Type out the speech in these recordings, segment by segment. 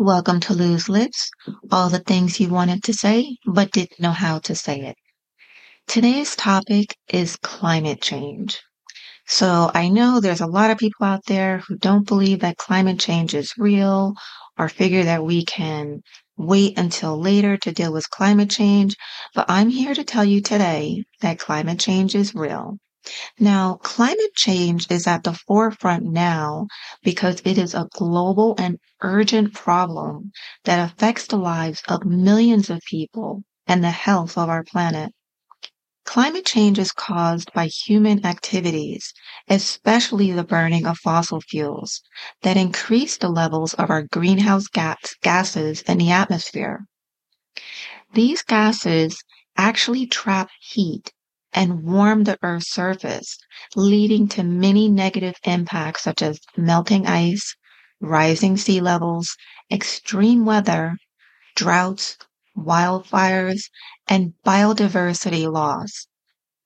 Welcome to Lose Lips, all the things you wanted to say but didn't know how to say it. Today's topic is climate change. So I know there's a lot of people out there who don't believe that climate change is real or figure that we can wait until later to deal with climate change, but I'm here to tell you today that climate change is real. Now, climate change is at the forefront now because it is a global and urgent problem that affects the lives of millions of people and the health of our planet. Climate change is caused by human activities, especially the burning of fossil fuels, that increase the levels of our greenhouse gases in the atmosphere. These gases actually trap heat and warm the Earth's surface, leading to many negative impacts such as melting ice, rising sea levels, extreme weather, droughts, wildfires, and biodiversity loss.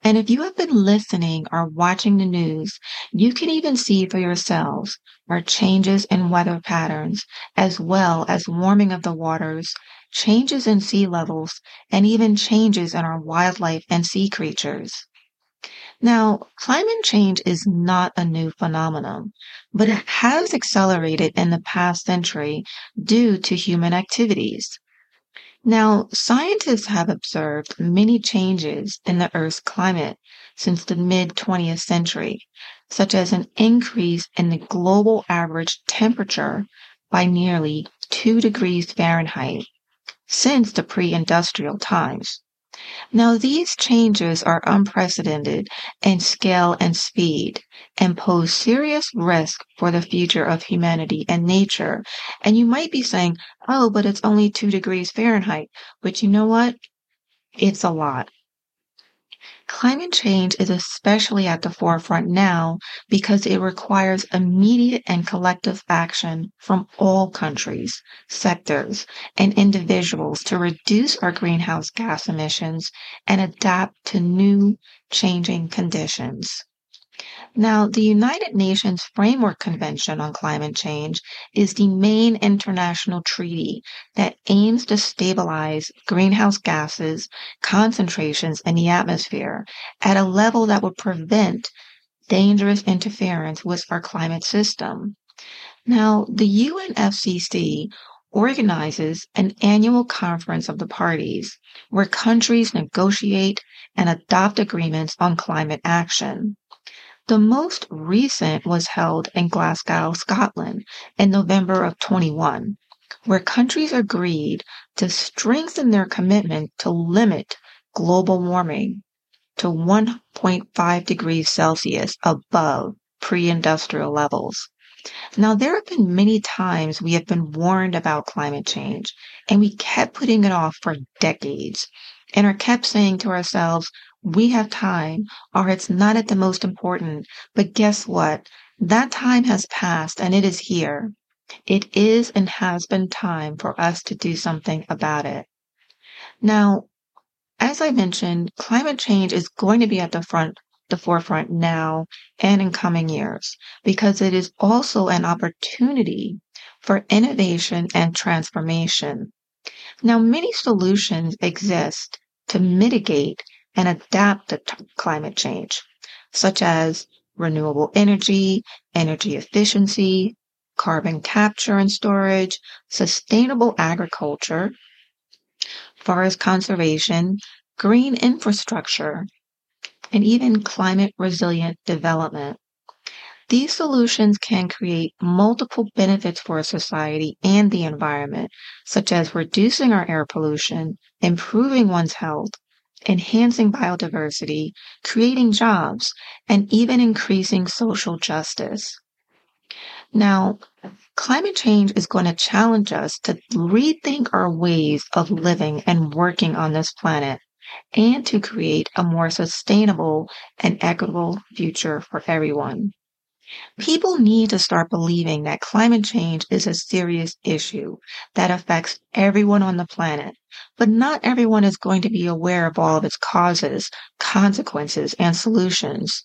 And if you have been listening or watching the news, you can even see for yourselves our changes in weather patterns, as well as warming of the waters, changes in sea levels, and even changes in our wildlife and sea creatures. Now, climate change is not a new phenomenon, but it has accelerated in the past century due to human activities. Now, scientists have observed many changes in the Earth's climate since the mid-20th century, such as an increase in the global average temperature by nearly 2 degrees Fahrenheit since the pre-industrial times. Now, these changes are unprecedented in scale and speed and pose serious risk for the future of humanity and nature. And you might be saying, oh, but it's only 2 degrees Fahrenheit. But you know what? It's a lot. Climate change is especially at the forefront now because it requires immediate and collective action from all countries, sectors, and individuals to reduce our greenhouse gas emissions and adapt to new changing conditions. Now, the United Nations Framework Convention on Climate Change is the main international treaty that aims to stabilize greenhouse gases concentrations in the atmosphere at a level that would prevent dangerous interference with our climate system. Now, the UNFCCC organizes an annual conference of the parties where countries negotiate and adopt agreements on climate action. The most recent was held in Glasgow, Scotland, in November of 2021, where countries agreed to strengthen their commitment to limit global warming to 1.5 degrees Celsius above pre-industrial levels. Now, there have been many times we have been warned about climate change, and we kept putting it off for decades, and are kept saying to ourselves, we have time, or it's not at the most important. But guess what? That time has passed and it is here. It is and has been time for us to do something about it. Now, as I mentioned, climate change is going to be at the forefront now and in coming years, because it is also an opportunity for innovation and transformation. Now, many solutions exist to mitigate and adapt to climate change, such as renewable energy, energy efficiency, carbon capture and storage, sustainable agriculture, forest conservation, green infrastructure, and even climate-resilient development. These solutions can create multiple benefits for society and the environment, such as reducing our air pollution, improving one's health, enhancing biodiversity, creating jobs, and even increasing social justice. Now, climate change is going to challenge us to rethink our ways of living and working on this planet and to create a more sustainable and equitable future for everyone. People need to start believing that climate change is a serious issue that affects everyone on the planet, but not everyone is going to be aware of all of its causes, consequences, and solutions.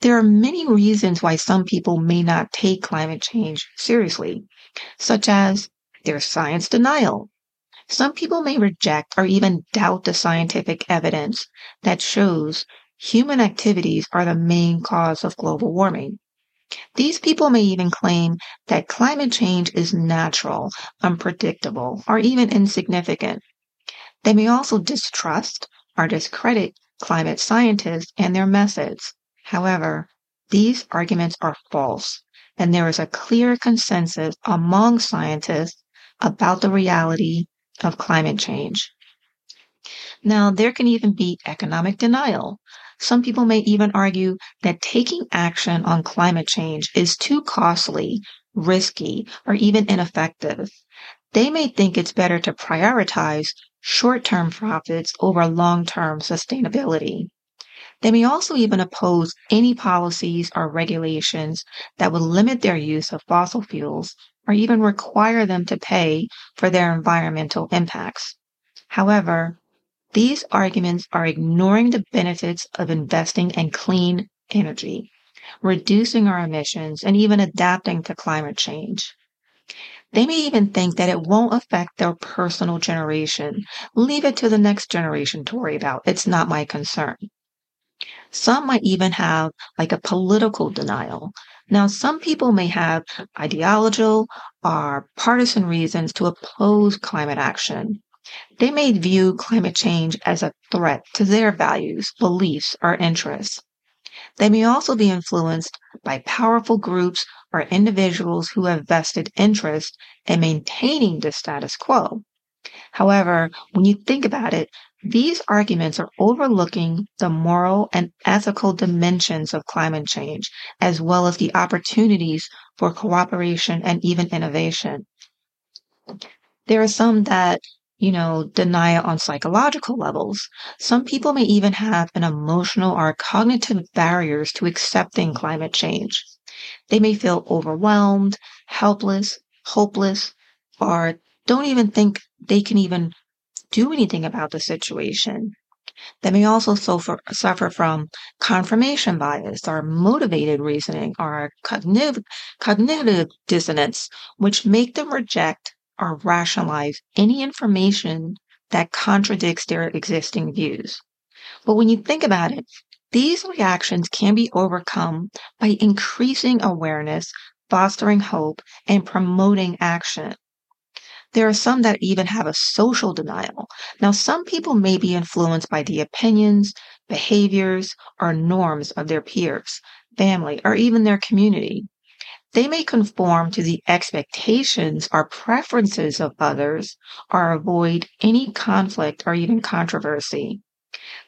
There are many reasons why some people may not take climate change seriously, such as There's science denial. Some people may reject or even doubt the scientific evidence that shows human activities are the main cause of global warming. These people may even claim that climate change is natural, unpredictable, or even insignificant. They may also distrust or discredit climate scientists and their methods. However, these arguments are false, and there is a clear consensus among scientists about the reality of climate change. Now, there can even be economic denial. Some people may even argue that taking action on climate change is too costly, risky, or even ineffective. They may think it's better to prioritize short-term profits over long-term sustainability. They may also even oppose any policies or regulations that would limit their use of fossil fuels or even require them to pay for their environmental impacts. However, these arguments are ignoring the benefits of investing in clean energy, reducing our emissions, and even adapting to climate change. They may even think that it won't affect their personal generation. Leave it to the next generation to worry about. It's not my concern. Some might even have a political denial. Now, some people may have ideological or partisan reasons to oppose climate action. They may view climate change as a threat to their values, beliefs, or interests. They may also be influenced by powerful groups or individuals who have vested interest in maintaining the status quo. However, when you think about it, these arguments are overlooking the moral and ethical dimensions of climate change, as well as the opportunities for cooperation and even innovation. There are some that deny on psychological levels. Some people may even have an emotional or cognitive barriers to accepting climate change. They may feel overwhelmed, helpless, hopeless, or don't even think they can even do anything about the situation. They may also suffer from confirmation bias or motivated reasoning or cognitive dissonance, which make them reject or rationalize any information that contradicts their existing views. But when you think about it, these reactions can be overcome by increasing awareness, fostering hope, and promoting action. There are some that even have a social denial. Now, some people may be influenced by the opinions, behaviors, or norms of their peers, family, or even their community. They may conform to the expectations or preferences of others or avoid any conflict or even controversy.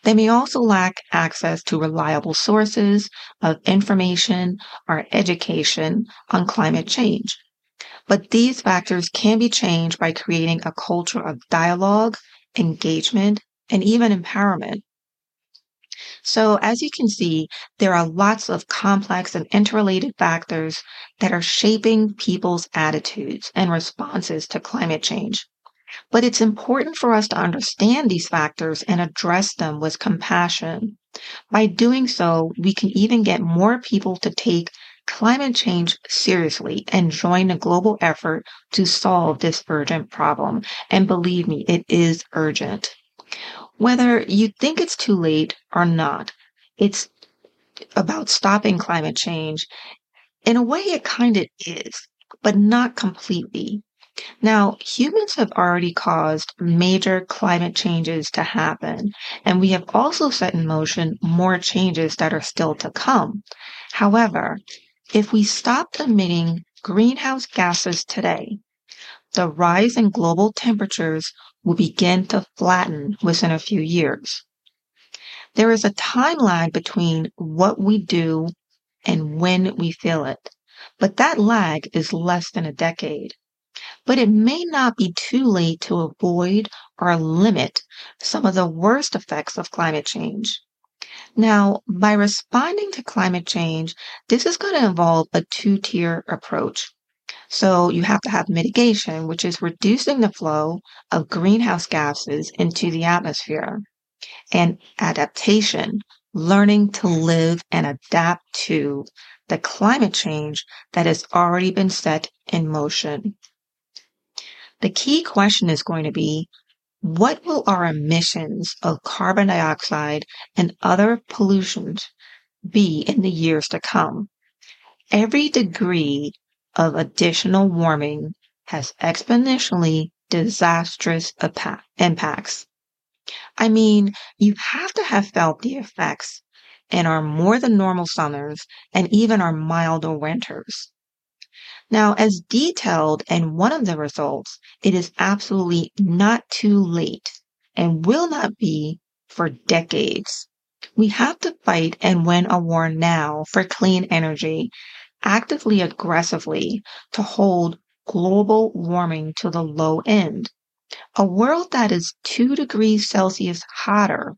They may also lack access to reliable sources of information or education on climate change. But these factors can be changed by creating a culture of dialogue, engagement, and even empowerment. So, as you can see, there are lots of complex and interrelated factors that are shaping people's attitudes and responses to climate change. But it's important for us to understand these factors and address them with compassion. By doing so, we can even get more people to take climate change seriously and join the global effort to solve this urgent problem. And believe me, it is urgent. Whether you think it's too late or not, it's about stopping climate change. In a way, it kind of is, but not completely. Now, humans have already caused major climate changes to happen, and we have also set in motion more changes that are still to come. However, if we stopped emitting greenhouse gases today, the rise in global temperatures will begin to flatten within a few years. There is a time lag between what we do and when we feel it, but that lag is less than a decade. But it may not be too late to avoid or limit some of the worst effects of climate change. Now, by responding to climate change, this is going to involve a two-tier approach. So you have to have mitigation, which is reducing the flow of greenhouse gases into the atmosphere, and adaptation, learning to live and adapt to the climate change that has already been set in motion. The key question is going to be, what will our emissions of carbon dioxide and other pollutants be in the years to come? Every degree of additional warming has exponentially disastrous impacts. I mean, you have to have felt the effects in our more than normal summers and even our milder winters. Now, as detailed in one of the results, it is absolutely not too late and will not be for decades. We have to fight and win a war now for clean energy, actively, aggressively, to hold global warming to the low end. A world that is 2 degrees Celsius hotter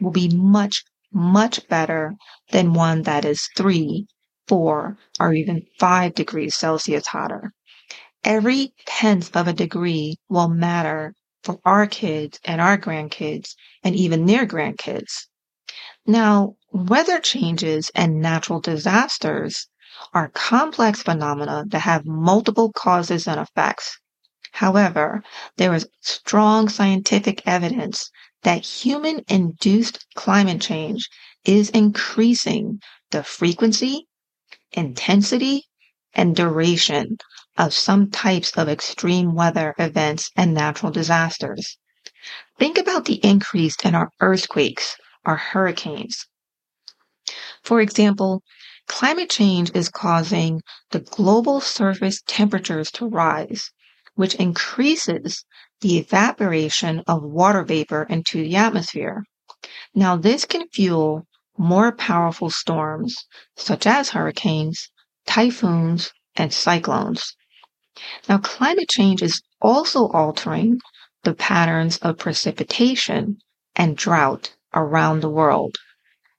will be much, much better than one that is 3, 4, or even 5 degrees Celsius hotter. Every tenth of a degree will matter for our kids and our grandkids and even their grandkids. Now, weather changes and natural disasters are complex phenomena that have multiple causes and effects. However, there is strong scientific evidence that human-induced climate change is increasing the frequency, intensity, and duration of some types of extreme weather events and natural disasters. Think about the increase in our earthquakes, our hurricanes. For example, climate change is causing the global surface temperatures to rise, which increases the evaporation of water vapor into the atmosphere. Now, this can fuel more powerful storms, such as hurricanes, typhoons, and cyclones. Now, climate change is also altering the patterns of precipitation and drought around the world,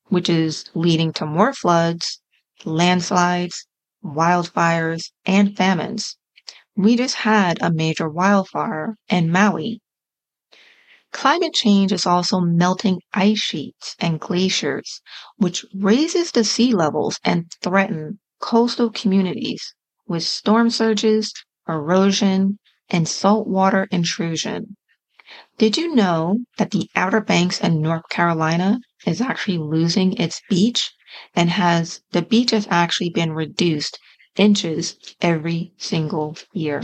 which is leading to more floods, landslides, wildfires, and famines. We just had a major wildfire in Maui. Climate change is also melting ice sheets and glaciers, which raises the sea levels and threaten coastal communities with storm surges, erosion, and saltwater intrusion. Did you know that the Outer Banks in North Carolina is actually losing its beach? And the beach has actually been reduced inches every single year.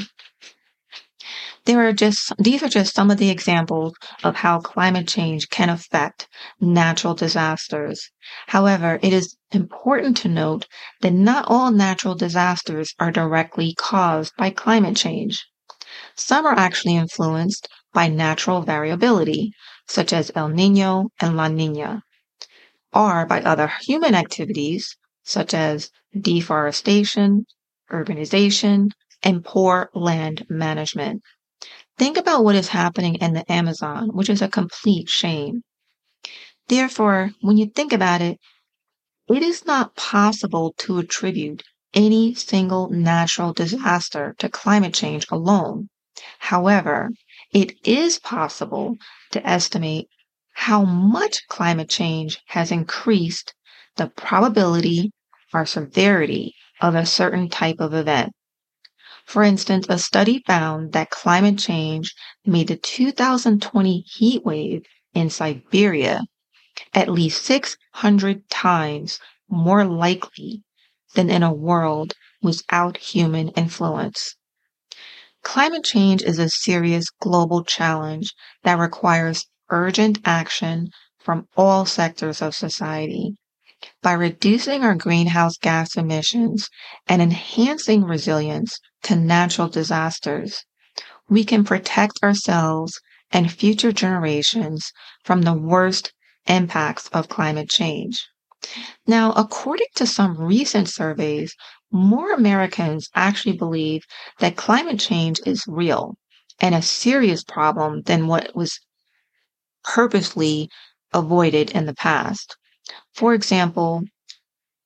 These are just some of the examples of how climate change can affect natural disasters. However, it is important to note that not all natural disasters are directly caused by climate change. Some are actually influenced by natural variability, such as El Niño and La Niña, or by other human activities such as deforestation, urbanization, and poor land management. Think about what is happening in the Amazon, which is a complete shame. Therefore, when you think about it, it is not possible to attribute any single natural disaster to climate change alone. However, it is possible to estimate how much climate change has increased the probability or severity of a certain type of event. For instance, a study found that climate change made the 2020 heat wave in Siberia at least 600 times more likely than in a world without human influence. Climate change is a serious global challenge that requires urgent action from all sectors of society. By reducing our greenhouse gas emissions and enhancing resilience to natural disasters, we can protect ourselves and future generations from the worst impacts of climate change. Now, according to some recent surveys, more Americans actually believe that climate change is real and a serious problem than what was purposely avoided in the past. For example,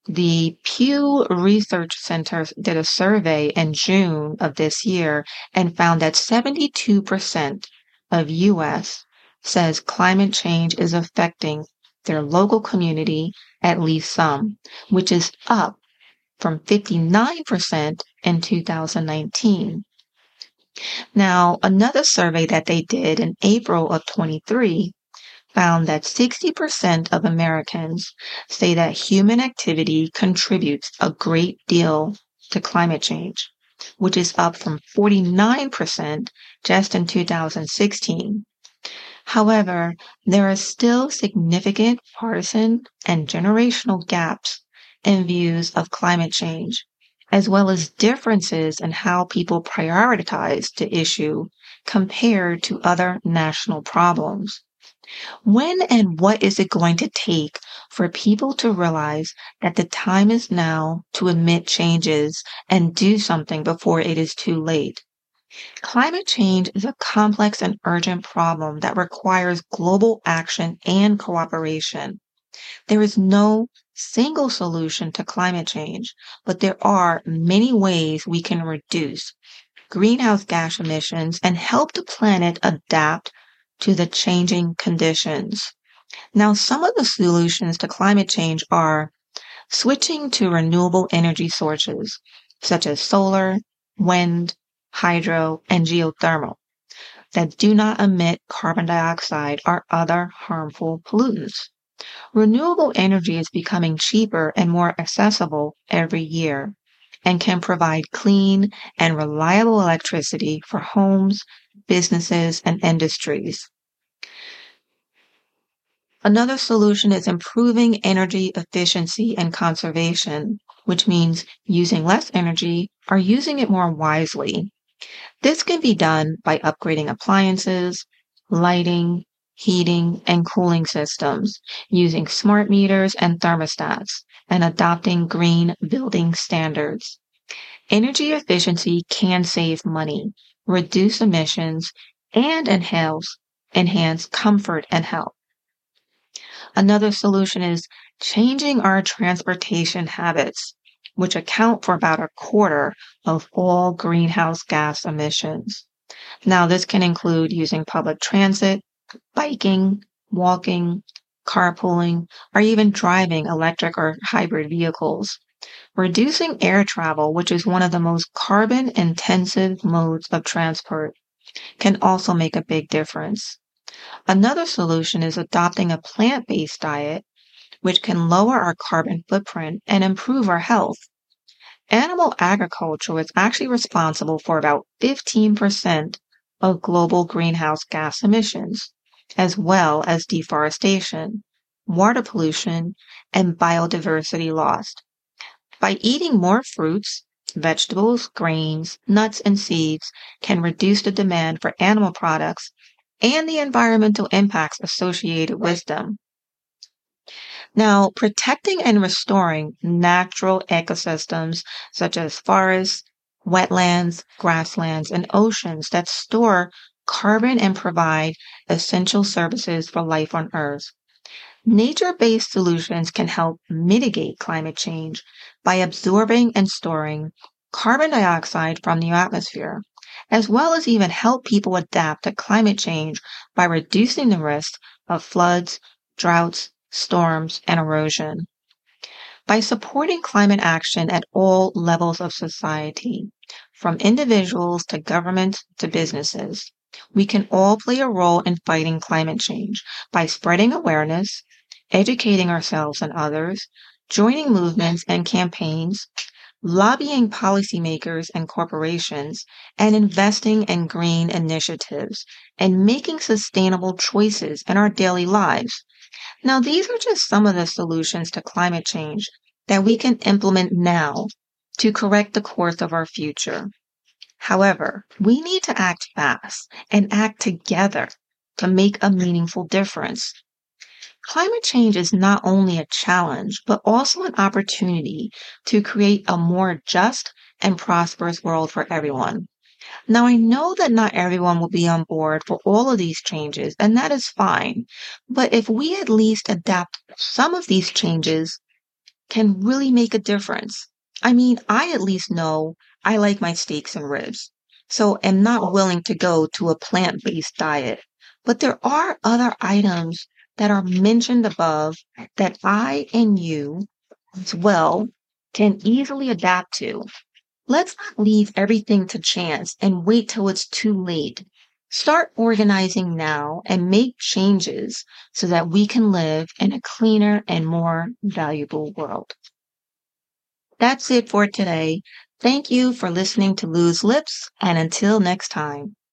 the Pew Research Center did a survey in June of this year and found that 72% of U.S. says climate change is affecting their local community at least some, which is up from 59% in 2019. Now, another survey that they did in April of 23 found that 60% of Americans say that human activity contributes a great deal to climate change, which is up from 49% just in 2016. However, there are still significant partisan and generational gaps in views of climate change, as well as differences in how people prioritize the issue compared to other national problems. When and what is it going to take for people to realize that the time is now to admit changes and do something before it is too late? Climate change is a complex and urgent problem that requires global action and cooperation. There is no single solution to climate change, but there are many ways we can reduce greenhouse gas emissions and help the planet adapt to the changing conditions. Now, some of the solutions to climate change are switching to renewable energy sources, such as solar, wind, hydro, and geothermal, that do not emit carbon dioxide or other harmful pollutants. Renewable energy is becoming cheaper and more accessible every year and can provide clean and reliable electricity for homes, businesses, and industries. Another solution is improving energy efficiency and conservation, which means using less energy or using it more wisely. This can be done by upgrading appliances, lighting, heating, and cooling systems, using smart meters and thermostats, and adopting green building standards. Energy efficiency can save money, reduce emissions, and enhance comfort and health. Another solution is changing our transportation habits, which account for about a quarter of all greenhouse gas emissions. Now, this can include using public transit, biking, walking, carpooling, or even driving electric or hybrid vehicles. Reducing air travel, which is one of the most carbon-intensive modes of transport, can also make a big difference. Another solution is adopting a plant-based diet, which can lower our carbon footprint and improve our health. Animal agriculture is actually responsible for about 15% of global greenhouse gas emissions, as well as deforestation, water pollution, and biodiversity loss. By eating more fruits, vegetables, grains, nuts, and seeds can reduce the demand for animal products and the environmental impacts associated with them. Now, protecting and restoring natural ecosystems such as forests, wetlands, grasslands, and oceans that store carbon and provide essential services for life on Earth. Nature-based solutions can help mitigate climate change by absorbing and storing carbon dioxide from the atmosphere, as well as even help people adapt to climate change by reducing the risk of floods, droughts, storms, and erosion. By supporting climate action at all levels of society, from individuals to governments to businesses, we can all play a role in fighting climate change by spreading awareness, educating ourselves and others, joining movements and campaigns, lobbying policymakers and corporations, and investing in green initiatives, and making sustainable choices in our daily lives. Now, these are just some of the solutions to climate change that we can implement now to correct the course of our future. However, we need to act fast and act together to make a meaningful difference. Climate change is not only a challenge, but also an opportunity to create a more just and prosperous world for everyone. Now, I know that not everyone will be on board for all of these changes, and that is fine. But if we at least adapt some of these changes, can really make a difference. I mean, I at least know I like my steaks and ribs, so am not willing to go to a plant-based diet. But there are other items that are mentioned above that I and you as well can easily adapt to Let's not leave everything to chance and wait till it's too late. Start organizing now and make changes so that we can live in a cleaner and more valuable world. That's it for today. Thank you for listening to Lose Lips, and until next time.